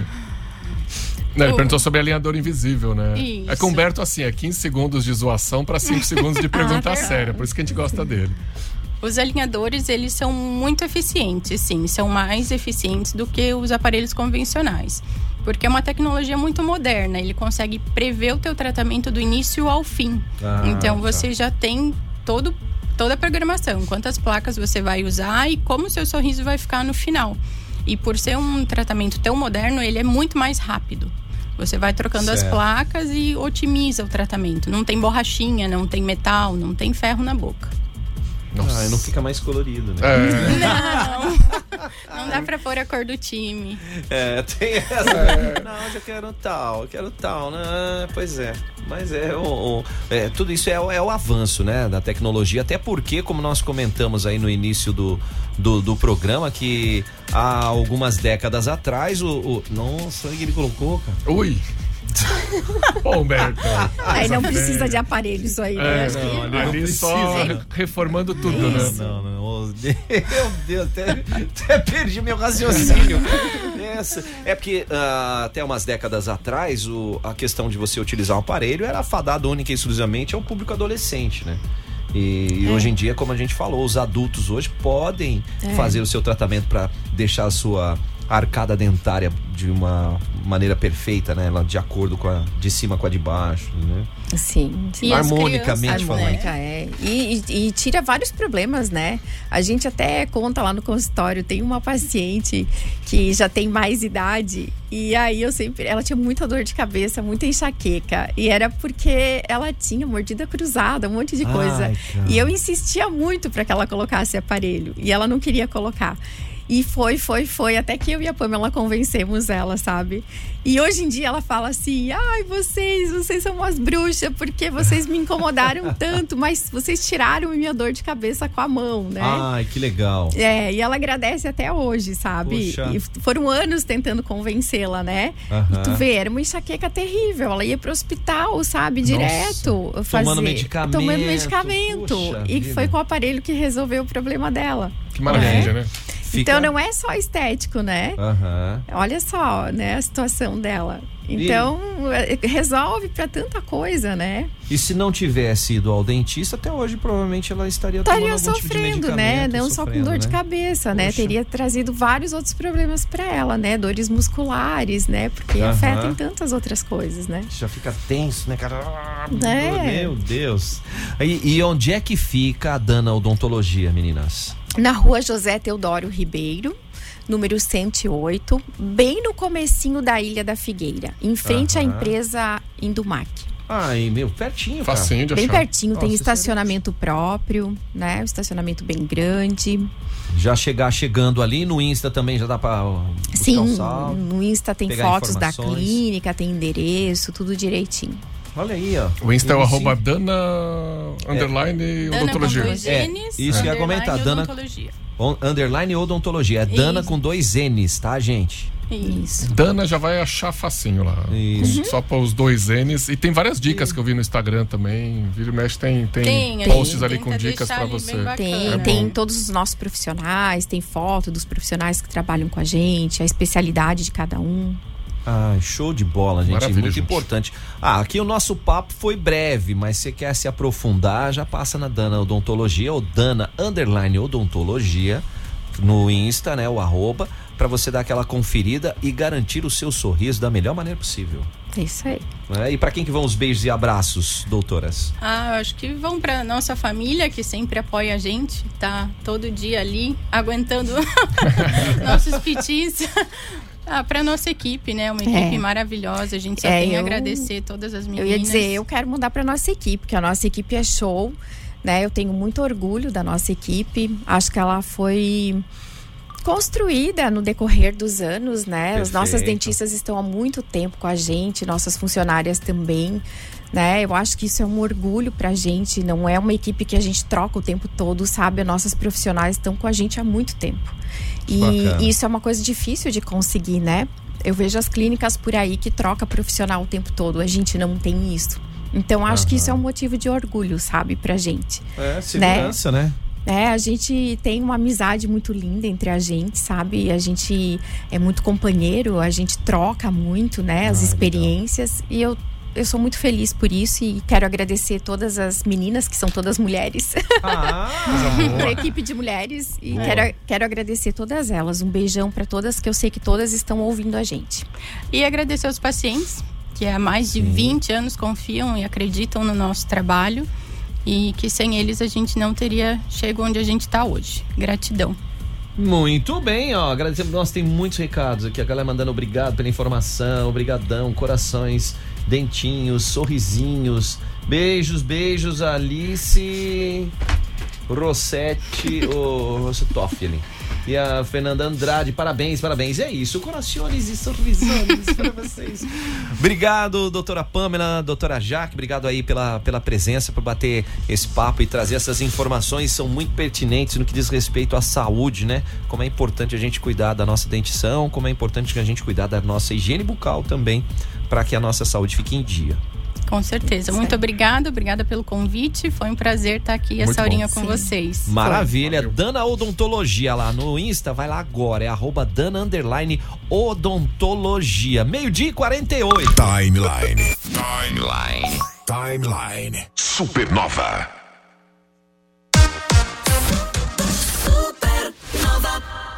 Não, ele perguntou sobre alinhador invisível, né? Isso. É que o Humberto, assim, é 15 segundos de zoação para 5 segundos de pergunta séria. Por isso que a gente gosta dele. Os alinhadores, eles são muito eficientes, sim. São mais eficientes do que os aparelhos convencionais. Porque é uma tecnologia muito moderna. Ele consegue prever o teu tratamento do início ao fim. Então, você já tem toda a programação. Quantas placas você vai usar e como o seu sorriso vai ficar no final. E por ser um tratamento tão moderno, ele é muito mais rápido. Você vai trocando as placas e otimiza o tratamento. Não tem borrachinha, não tem metal, não tem ferro na boca. Nossa. Não fica mais colorido, né? Não. Não dá pra pôr a cor do time. Tem essa. Não, eu quero tal, né? Pois é. Mas tudo isso é o avanço, né? Da tecnologia. Até porque, como nós comentamos aí no início do programa, que há algumas décadas atrás, Nossa, o que ele colocou, cara? Ui! Bom, Humberto. Aí não precisa de aparelhos aí, né? Ali só reformando tudo, né? Não. Meu Deus, até perdi meu raciocínio. É porque até umas décadas atrás, a questão de você utilizar um aparelho era fadado única e exclusivamente ao público adolescente, né? E hoje em dia, como a gente falou, os adultos hoje podem fazer o seu tratamento para deixar a sua arcada dentária de uma maneira perfeita, né? Ela de acordo com a de cima com a de baixo, né? Sim. Harmonicamente falando. E tira vários problemas, né? A gente até conta lá no consultório, tem uma paciente que já tem mais idade e aí ela tinha muita dor de cabeça, muita enxaqueca e era porque ela tinha mordida cruzada, um monte de coisa. E eu insistia muito para que ela colocasse aparelho e ela não queria colocar. E foi, até que eu e a Pâmela convencemos ela, sabe? E hoje em dia ela fala assim, ai, vocês são umas bruxas, porque vocês me incomodaram tanto, mas vocês tiraram a minha dor de cabeça com a mão, né? Ai, que legal. É, e ela agradece até hoje, sabe? Poxa. E foram anos tentando convencê-la, né? Uhum. E tu vê, era uma enxaqueca terrível, ela ia pro hospital, sabe? Direto. Nossa, tomando medicamento. Poxa, e vida. Foi com o aparelho que resolveu o problema dela. Que maravilha, né? Então não é só estético, né? Uhum. Olha só, né, a situação dela. Então, resolve pra tanta coisa, né? E se não tivesse ido ao dentista, até hoje provavelmente ela estaria tomando algum tipo de medicamento, né? Não só com dor de cabeça, né? Poxa. Teria trazido vários outros problemas pra ela, né? Dores musculares, né? Porque afetam tantas outras coisas, né? Já fica tenso, né, cara? Meu Deus! E onde é que fica a Danna Odontologia, meninas? Na rua José Teodoro Ribeiro, número 108, bem no comecinho da Ilha da Figueira, em frente à empresa Indumac. Ai, meu, pertinho, cara. Facinho de achar. Bem pertinho, tem estacionamento próprio, né? Um estacionamento bem grande. Já chegando ali no Insta também já dá pra buscar. Sim, um salto, no Insta tem fotos da clínica, tem endereço, tudo direitinho. Olha aí, ó. O Insta é o @ Danna _ Odontologia. Isso que ia comentar, Danna _ Odontologia. É Danna com 2 N's, tá, gente? Isso. Danna já vai achar facinho lá. Isso. Só para os 2 N's. E tem várias dicas que eu vi no Instagram também. Vira e mexe, tem posts ali com dicas para você. Tem todos os nossos profissionais, tem foto dos profissionais que trabalham com a gente, a especialidade de cada um. Ah, show de bola, gente. Maravilha, muito importante. Aqui o nosso papo foi breve, mas se você quer se aprofundar, já passa na Danna Odontologia ou Danna _ Odontologia no Insta, né? O @ pra você dar aquela conferida e garantir o seu sorriso da melhor maneira possível. É isso aí. E pra quem que vão os beijos e abraços, doutoras? Ah, eu acho que vão pra nossa família, que sempre apoia a gente, tá todo dia ali, aguentando nossos pitis. Pra nossa equipe, né? Uma equipe maravilhosa. A gente só tem a agradecer todas as meninas. Eu ia dizer, eu quero mudar pra nossa equipe, porque a nossa equipe é show, né? Eu tenho muito orgulho da nossa equipe. Acho que ela foi construída no decorrer dos anos, né? Perfeito. As nossas dentistas estão há muito tempo com a gente, nossas funcionárias também, né? Eu acho que isso é um orgulho pra gente. Não é uma equipe que a gente troca o tempo todo, sabe? Nossas profissionais estão com a gente há muito tempo. E bacana. Isso é uma coisa difícil de conseguir, né? Eu vejo as clínicas por aí que troca profissional o tempo todo. A gente não tem isso. Então, acho que isso é um motivo de orgulho, sabe? Pra gente. Segurança, né? A gente tem uma amizade muito linda entre a gente, sabe? A gente é muito companheiro, a gente troca muito, né? As experiências. Legal. E eu sou muito feliz por isso e quero agradecer todas as meninas, que são todas mulheres. A equipe de mulheres. E quero agradecer todas elas. Um beijão para todas, que eu sei que todas estão ouvindo a gente. E agradecer aos pacientes, que há mais de 20 anos confiam e acreditam no nosso trabalho. E que sem eles a gente não teria chegado onde a gente está hoje. Gratidão. Muito bem, ó. Agradecemos. Nossa, tem muitos recados aqui. A galera mandando obrigado pela informação, obrigadão, corações, dentinhos, sorrisinhos, beijos, Alice Rossetti, Rossetófili. E a Fernanda Andrade, parabéns. É isso, corações e sorrisos para vocês. Obrigado, doutora Pâmela, doutora Jaque, obrigado aí pela presença, por bater esse papo e trazer essas informações, são muito pertinentes no que diz respeito à saúde, né? Como é importante a gente cuidar da nossa dentição, como é importante a gente cuidar da nossa higiene bucal também, para que a nossa saúde fique em dia. Com certeza. Muito obrigada pelo convite. Foi um prazer estar aqui essa horinha com vocês. Maravilha. Danna Odontologia lá no Insta. Vai lá agora. É @ Danna _ Odontologia. 12:48. Timeline. Supernova.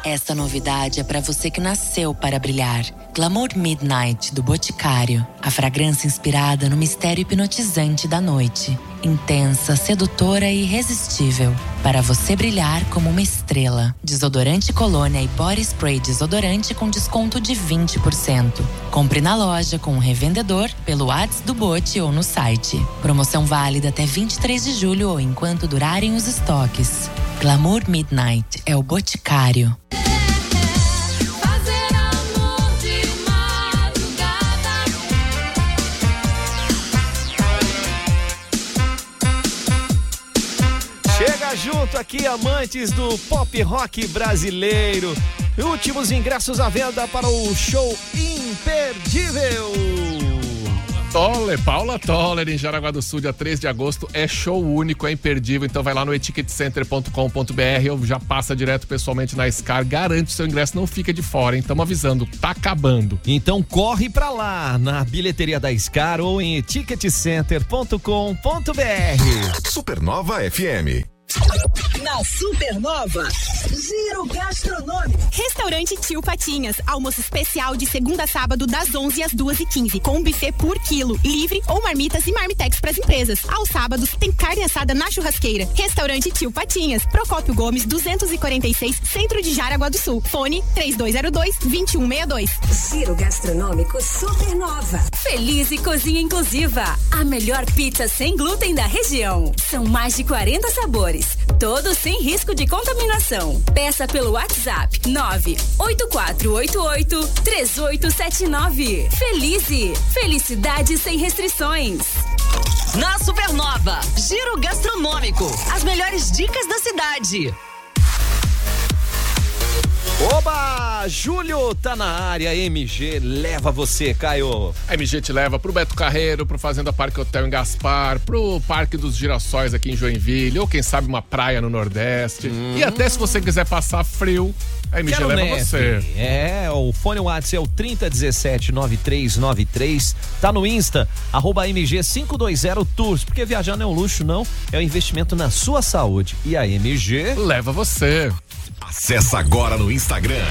Essa novidade é para você que nasceu para brilhar. Glamour Midnight, do Boticário. A fragrância inspirada no mistério hipnotizante da noite. Intensa, sedutora e irresistível. Para você brilhar como uma estrela. Desodorante colônia e body spray desodorante com desconto de 20%. Compre na loja com o revendedor, pelo WhatsApp do Bote ou no site. Promoção válida até 23 de julho ou enquanto durarem os estoques. Glamour Midnight é o Boticário. junto aqui, amantes do pop rock brasileiro. Últimos ingressos à venda para o show imperdível. Paula Toller, em Jaraguá do Sul, dia 3 de agosto, é show único, é imperdível, então vai lá no eticketcenter.com.br ou já passa direto pessoalmente na SCAR, garante o seu ingresso, não fica de fora, hein? Estamos avisando, tá acabando. Então corre pra lá, na bilheteria da SCAR ou em eticketcenter.com.br. Supernova FM. Na Supernova, giro gastronômico. Restaurante Tio Patinhas, almoço especial de segunda a sábado das 11 às 2h15, com buffet por quilo, livre ou marmitas e marmitex para as empresas. Aos sábados tem carne assada na churrasqueira. Restaurante Tio Patinhas, Procópio Gomes 246, Centro de Jaraguá do Sul. Fone 3202-2162. Giro gastronômico Supernova. Feliz e cozinha inclusiva, a melhor pizza sem glúten da região. São mais de 40 sabores, todos sem risco de contaminação. Peça pelo WhatsApp 98488-3879. Felize! Felicidade sem restrições. Na Supernova, giro gastronômico, as melhores dicas da cidade. Oba! Júlio tá na área, MG leva você, Caio. A MG te leva pro Beto Carreiro, pro Fazenda Parque Hotel em Gaspar, pro Parque dos Girassóis aqui em Joinville, ou quem sabe uma praia no Nordeste. E até se você quiser passar frio, a MG Quero leva neve. Você. É, o fone WhatsApp é o 3017-9393. Tá no Insta, @MG520Tours. Porque viajar não é um luxo, não. É um investimento na sua saúde. E a MG leva você. Acesse agora no Instagram,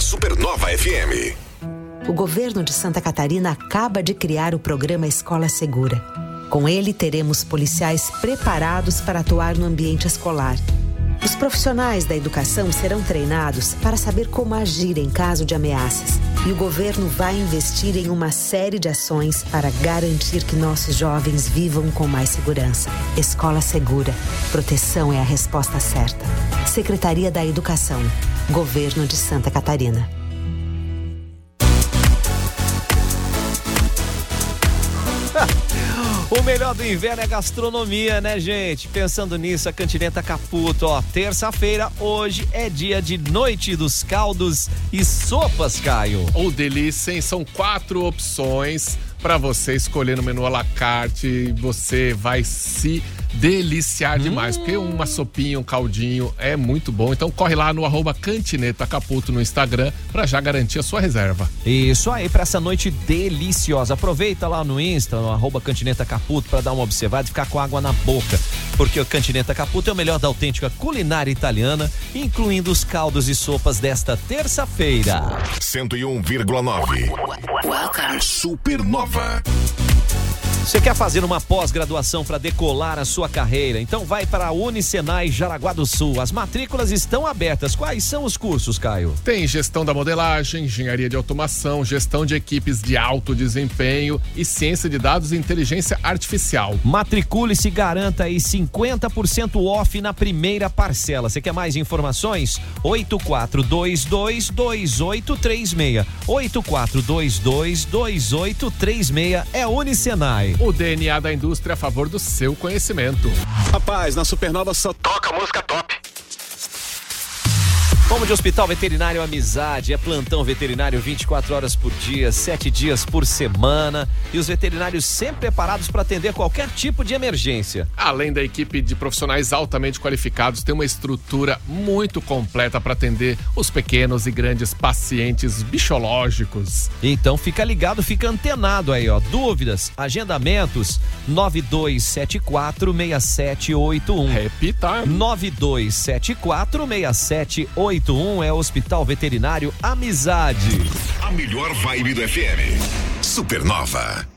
@SupernovaFM. O governo de Santa Catarina acaba de criar o programa Escola Segura. Com ele, teremos policiais preparados para atuar no ambiente escolar. Os profissionais da educação serão treinados para saber como agir em caso de ameaças. E o governo vai investir em uma série de ações para garantir que nossos jovens vivam com mais segurança. Escola Segura. Proteção é a resposta certa. Secretaria da Educação. Governo de Santa Catarina. O melhor do inverno é gastronomia, né, gente? Pensando nisso, a Cantineta Caputo, ó, terça-feira, hoje é dia de noite dos caldos e sopas, Caio. Ô, delícia, hein? São 4 opções pra você escolher no menu à la carte. Você vai se deliciar demais, porque uma sopinha, um caldinho é muito bom. Então corre lá no @CantinetaCaputo no Instagram pra já garantir a sua reserva. Isso aí, pra essa noite deliciosa. Aproveita lá no Insta, no @CantinetaCaputo, pra dar uma observada e ficar com água na boca, porque o Cantineta Caputo é o melhor da autêntica culinária italiana, incluindo os caldos e sopas desta terça-feira. 101,9 Supernova. Você quer fazer uma pós-graduação para decolar a sua carreira? Então vai para a Unisenai Jaraguá do Sul. As matrículas estão abertas. Quais são os cursos, Caio? Tem gestão da modelagem, engenharia de automação, gestão de equipes de alto desempenho e ciência de dados e inteligência artificial. Matricule-se e garanta aí 50% off na primeira parcela. Você quer mais informações? 8422-2836. 8422-2836 é Unisenai. O DNA da indústria a favor do seu conhecimento. Rapaz, na Supernova só toca música top. Vamos de Hospital Veterinário Amizade, é plantão veterinário 24 horas por dia, 7 dias por semana, e os veterinários sempre preparados para atender qualquer tipo de emergência. Além da equipe de profissionais altamente qualificados, tem uma estrutura muito completa para atender os pequenos e grandes pacientes bichológicos. Então fica ligado, fica antenado aí, ó. Dúvidas, agendamentos, 9274-6781. Repita. 9274-6781. 81 é Hospital Veterinário Amizade. A melhor vibe do FM. Supernova.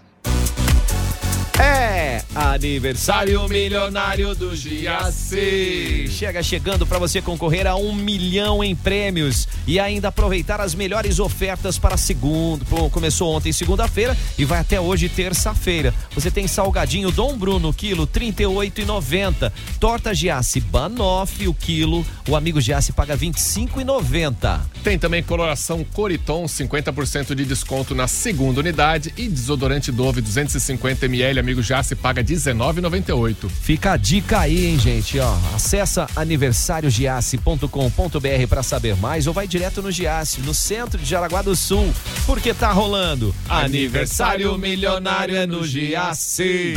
É aniversário milionário do Giaci. Chega chegando para você concorrer a 1 milhão em prêmios e ainda aproveitar as melhores ofertas para segundo. Começou ontem, segunda-feira, e vai até hoje, terça-feira. Você tem salgadinho Dom Bruno, quilo, R$38,90. Torta Giaci Banoff, o quilo. O amigo Giaci paga R$25,90. Tem também coloração Coriton, 50% de desconto na segunda unidade, e desodorante Dove 250ml, amigo já se paga R$19,98. Fica a dica aí, hein, gente, ó. Acessa aniversariogiace.com.br para saber mais, ou vai direto no Giace, no centro de Jaraguá do Sul, porque tá rolando Aniversário Milionário é no Giace.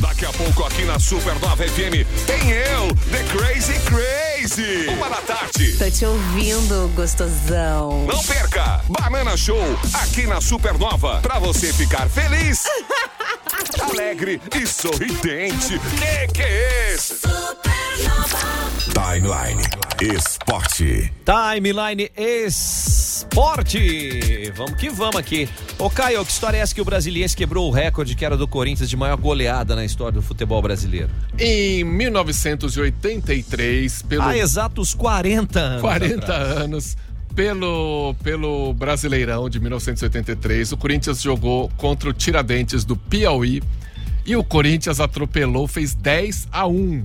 Daqui a pouco aqui na Supernova FM tem eu, The Crazy Crazy. 1 da tarde. Tô te ouvindo, gostosão. Não perca, Banana Show aqui na Supernova, pra você ficar feliz, alegre e sorridente. Que é isso? Timeline Esporte. Timeline Esporte. Vamos que vamos aqui. Ô Caio, que história é essa que o Brasiliense quebrou o recorde que era do Corinthians de maior goleada na história do futebol brasileiro? Em 1983, pelo... Há exatos 40 anos. 40 atrás. Anos. Pelo Brasileirão de 1983, o Corinthians jogou contra o Tiradentes do Piauí e o Corinthians atropelou, fez 10-1.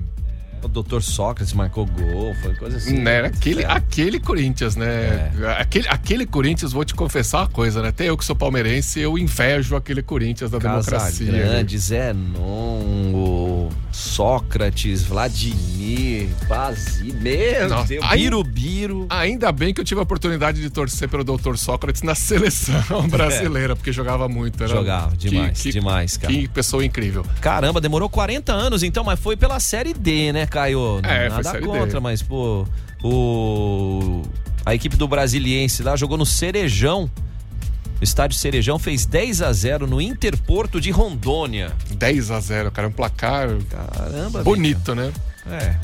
O doutor Sócrates marcou gol, foi coisa assim. Né? Aquele Corinthians, né? É. Aquele Corinthians, vou te confessar uma coisa, né? Até eu que sou palmeirense, eu invejo aquele Corinthians da democracia. Casagrande, Zenon, Sócrates, Vladimir, Bazi, meu Deus, Birubiru. Ainda bem que eu tive a oportunidade de torcer pelo doutor Sócrates na seleção brasileira, porque jogava muito. Era jogava, demais, cara. Que pessoa incrível. Caramba, demorou 40 anos então, mas foi pela Série D, né? Caio, nada contra, mas pô, a equipe do Brasiliense lá jogou no Cerejão, no estádio Cerejão, fez 10-0 no Interporto de Rondônia. 10-0, cara, um placar caramba, bonito, velho. Né? É,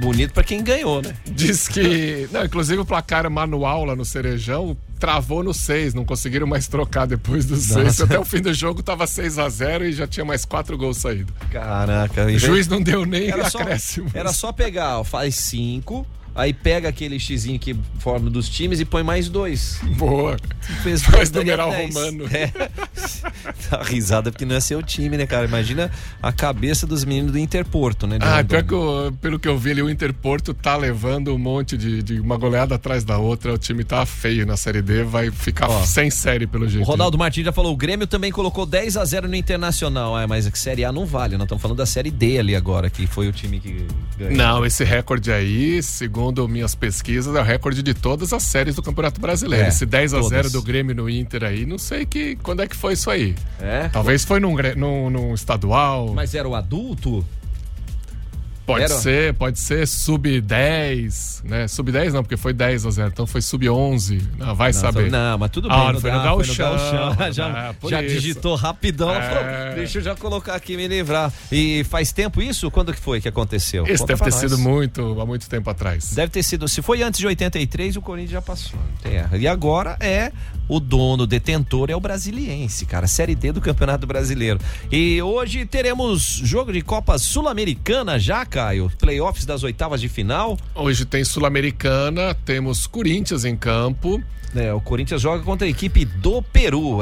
bonito pra quem ganhou, né? Diz que, não, inclusive o placar manual lá no Cerejão travou no 6, não conseguiram mais trocar depois do 6, até o fim do jogo tava 6-0 e já tinha mais 4 gols saído. Caraca. O juiz não deu nem acréscimo. Era só pegar, ó, faz 5, aí pega aquele xizinho que forma dos times e põe mais 2. Boa. Faz numeral romano. É. Dá risada porque não é seu time, né, cara? Imagina a cabeça dos meninos do Interporto, né? Pior que pelo que eu vi ali, o Interporto tá levando um monte de uma goleada atrás da outra, o time tá feio na Série D, vai ficar sem série pelo jeito. O Ronaldo Martins já falou, o Grêmio também colocou 10-0 no Internacional, mas a Série A não vale, nós estamos falando da Série D ali agora, que foi o time que ganhou. Não, esse recorde aí, segundo minhas pesquisas, é o recorde de todas as séries do Campeonato Brasileiro. Esse 10-0 do Grêmio no Inter aí, não sei quando é que foi isso aí. É? Talvez foi num estadual. Mas era o adulto? Pode ser sub-10, né? Sub-10 não, porque foi 10-0, então foi sub-11, não, vai saber. Não, mas tudo bem, não foi no chão. Já digitou rapidão, falou, deixa eu já colocar aqui, me livrar. E faz tempo isso? Quando que foi que aconteceu? Isso deve ter sido há muito tempo atrás. Deve ter sido, se foi antes de 83, o Corinthians já passou. E agora o dono, o detentor é o Brasiliense, cara, Série D do Campeonato Brasileiro. E hoje teremos jogo de Copa Sul-Americana já, cara. Caio, playoffs das oitavas de final. Hoje tem Sul-Americana, temos Corinthians em campo. O Corinthians joga contra a equipe do Peru,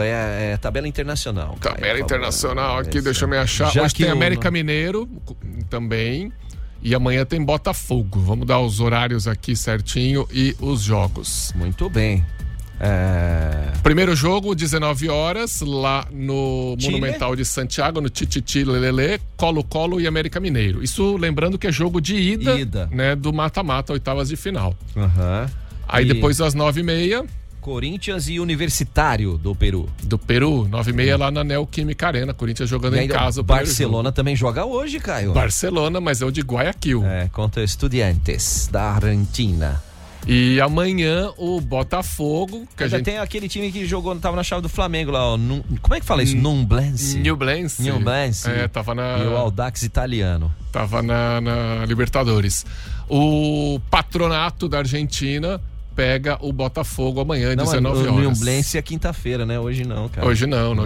tabela internacional. Caio, tabela internacional aqui, deixa eu me achar. Hoje tem América Mineiro também e amanhã tem Botafogo. Vamos dar os horários aqui certinho e os jogos. Muito bem. Primeiro jogo, 19 horas, lá no Chile? Monumental de Santiago, no Tititi Lelelê, Colo-Colo e América Mineiro. Isso lembrando que é jogo de ida. Né, do mata-mata, oitavas de final. Uhum. Aí depois às 9h30. Corinthians e Universitário do Peru. 9h30 lá na Neoquímica Arena. Corinthians jogando em casa. O Barcelona também joga hoje, Caio. Barcelona, mas é o de Guayaquil. Contra Estudiantes da Argentina. E amanhã o Botafogo, que tem aquele time que jogou, tava na chave do Flamengo lá, como é que fala isso? Nublense. Tava na... E o Audax italiano. Tava na Libertadores. O Patronato da Argentina pega o Botafogo amanhã, 19h. O Nublense é quinta-feira, né? Hoje não, cara. Hoje não.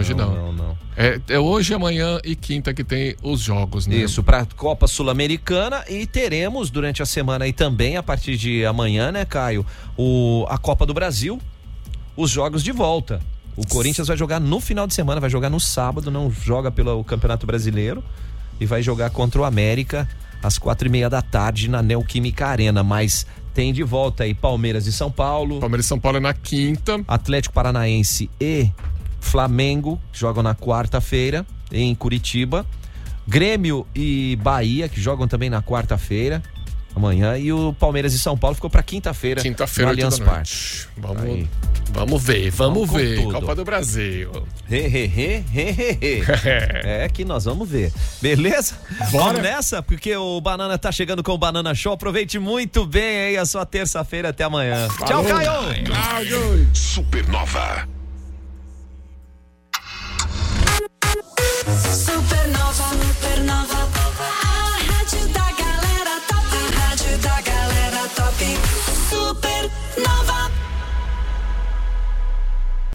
É hoje, amanhã e quinta que tem os jogos, né? Isso, pra Copa Sul-Americana, e teremos durante a semana aí também, a partir de amanhã, né, Caio, a Copa do Brasil, os jogos de volta. O Corinthians vai jogar no final de semana, vai jogar no sábado, não joga pelo Campeonato Brasileiro, e vai jogar contra o América às 16h na Neoquímica Arena, mas... Tem de volta aí Palmeiras e São Paulo. Palmeiras e São Paulo é na quinta. Atlético Paranaense e Flamengo jogam na quarta-feira. em Curitiba, Grêmio e Bahia, que jogam também na quarta-feira, amanhã, e o Palmeiras e São Paulo ficou para quinta-feira, no Allianz Parque. Vamos ver. Copa do Brasil. É que nós vamos ver. Beleza? Vamos nessa, porque o Banana tá chegando com o Banana Show. Aproveite muito bem aí a sua terça-feira. Até amanhã. Falou. Tchau, Caio. Supernova.